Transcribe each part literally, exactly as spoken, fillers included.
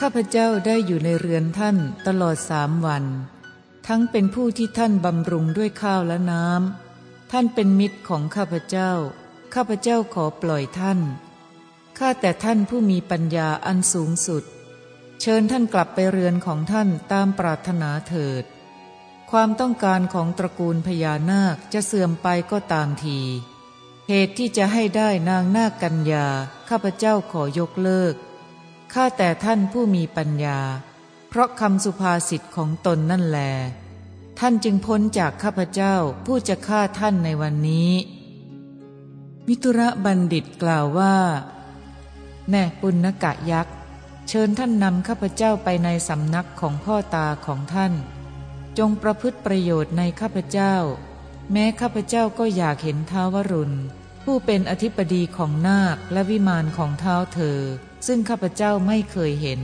ข้าพเจ้าได้อยู่ในเรือนท่านตลอดสามวันทั้งเป็นผู้ที่ท่านบำรุงด้วยข้าวและน้ำท่านเป็นมิตรของข้าพเจ้าข้าพเจ้าขอปล่อยท่านข้าแต่ท่านผู้มีปัญญาอันสูงสุดเชิญท่านกลับไปเรือนของท่านตามปรารถนาเถิดความต้องการของตระกูลพญานาคจะเสื่อมไปก็ตามทีเหตุที่จะให้ได้นางนาคกัญญาข้าพเจ้าขอยกเลิกข้าแต่ท่านผู้มีปัญญาเพราะคำสุภาษิตของตนนั่นแลท่านจึงพ้นจากข้าพเจ้าผู้จะฆ่าท่านในวันนี้มิธุระบัณฑิตกล่าวว่าแน่ปุณณกะยักษ์เชิญท่านนำข้าพเจ้าไปในสำนักของพ่อตาของท่านจงประพฤติประโยชน์ในข้าพเจ้าแม้ข้าพเจ้าก็อยากเห็นท้าววรุณผู้เป็นอธิปดีของนาคและวิมานของท้าวเธอซึ่งข้าพเจ้าไม่เคยเห็น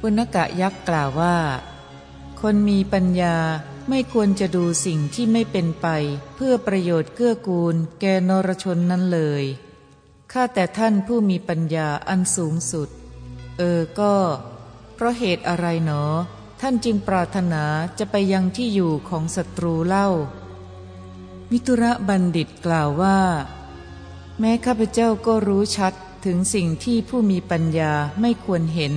ปุณณกะยักษ์กล่าวว่าคนมีปัญญาไม่ควรจะดูสิ่งที่ไม่เป็นไปเพื่อประโยชน์เกื้อกูลแก่นรชนนั้นเลยข้าแต่ท่านผู้มีปัญญาอันสูงสุดเออก็เพราะเหตุอะไรหนอท่านจึงปรารถนาจะไปยังที่อยู่ของศัตรูเล่ามิธุระบัณฑิตกล่าวว่าแม้ข้าพเจ้าก็รู้ชัดถึงสิ่งที่ผู้มีปัญญาไม่ควรเห็น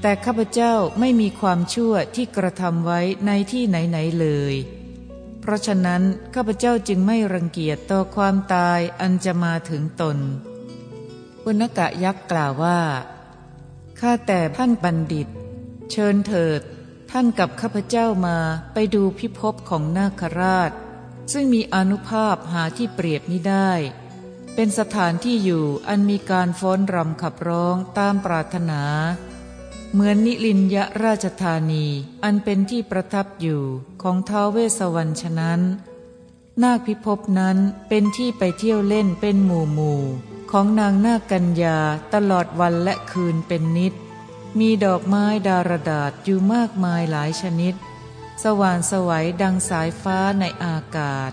แต่ข้าพเจ้าไม่มีความชั่วที่กระทำไว้ในที่ไหนๆเลยเพราะฉะนั้นข้าพเจ้าจึงไม่รังเกียจต่อความตายอันจะมาถึงตนปุณณกะยักษ์กล่าวว่าข้าแต่ท่านบัณฑิตเชิญเถิดท่านกับข้าพเจ้ามาไปดูพิภพของนาคราชซึ่งมีอานุภาพหาที่เปรียบมิได้เป็นสถานที่อยู่อันมีการฟ้อนรำขับร้องตามปรารถนาเหมือนนิลินยราชธานีอันเป็นที่ประทับอยู่ของท้าวเวสสวรรณฉะนั้นนาคพิภพนั้นเป็นที่ไปเที่ยวเล่นเป็นหมู่หมู่ของนางนาคกัญญาตลอดวันและคืนเป็นนิจมีดอกไม้ดารดาษอยู่มากมายหลายชนิดสว่างสวัยดังสายฟ้าในอากาศ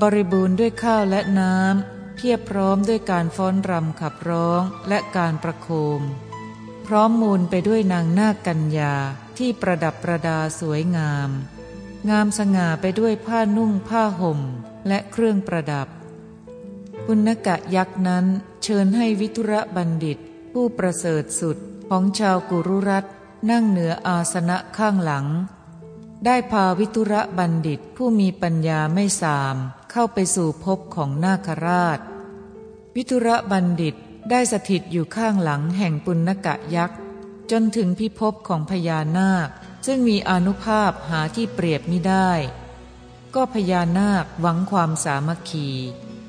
บริบูรณ์ด้วยข้าวและน้ำเพียบพร้อมด้วยการฟ้อนรำขับร้องและการประโคมพร้อมมูลไปด้วยนางนาคกัญญาที่ประดับประดาสวยงามงามสง่าไปด้วยผ้านุ่งผ้าห่มและเครื่องประดับปุณณกะยักษ์นั้นเชิญให้วิธุระบัณฑิตผู้ประเสริฐสุดของชาวกุรุรัตนั่งเหนืออาสนะข้างหลังได้พาวิธุระบัณฑิตผู้มีปัญญาไม่สามเข้าไปสู่ภพของนาคราชวิธุระบัณฑิตได้สถิตอยู่ข้างหลังแห่งปุณณกะยักษ์จนถึงพิภพของพญานาคซึ่งมีอานุภาพหาที่เปรียบมิได้ก็พญานาคหวังความสามัคคี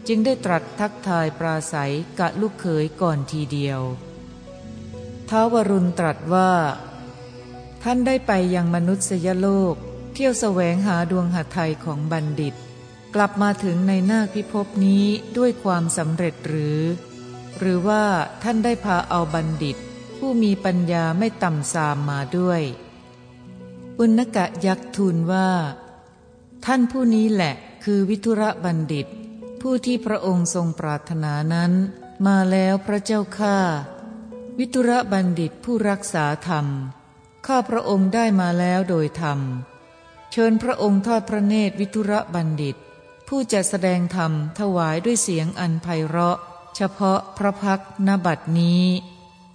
จึงได้ตรัสทักทายปราศัยกะลูกเขยก่อนทีเดียวท้าววรุณตรัสว่าท่านได้ไปยังมนุษยโลกเที่ยวแสวงหาดวงหทัยของบัณฑิตกลับมาถึงในนาคพิภพนี้ด้วยความสำเร็จหรือหรือว่าท่านได้พาเอาบัณฑิตผู้มีปัญญาไม่ต่ำทรามมาด้วยปุณณกะยักษ์ทูลว่าท่านผู้นี้แหละคือวิธุระบัณฑิตผู้ที่พระองค์ทรงปรารถนานั้นมาแล้วพระเจ้าข้าวิธุระบัณฑิตผู้รักษาธรรมข้าพระองค์ได้มาแล้วโดยธรรมเชิญพระองค์ทอดพระเนตรวิธุระบัณฑิตผู้จะแสดงธรรมถวายด้วยเสียงอันไพเราะเฉพาะพระพักตร์ณบัดนี้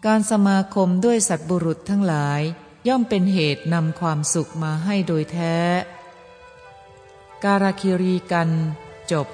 การสมาคมด้วยสัตบุรุษทั้งหลายย่อมเป็นเหตุนำความสุขมาให้โดยแท้การาคิรีกันจบ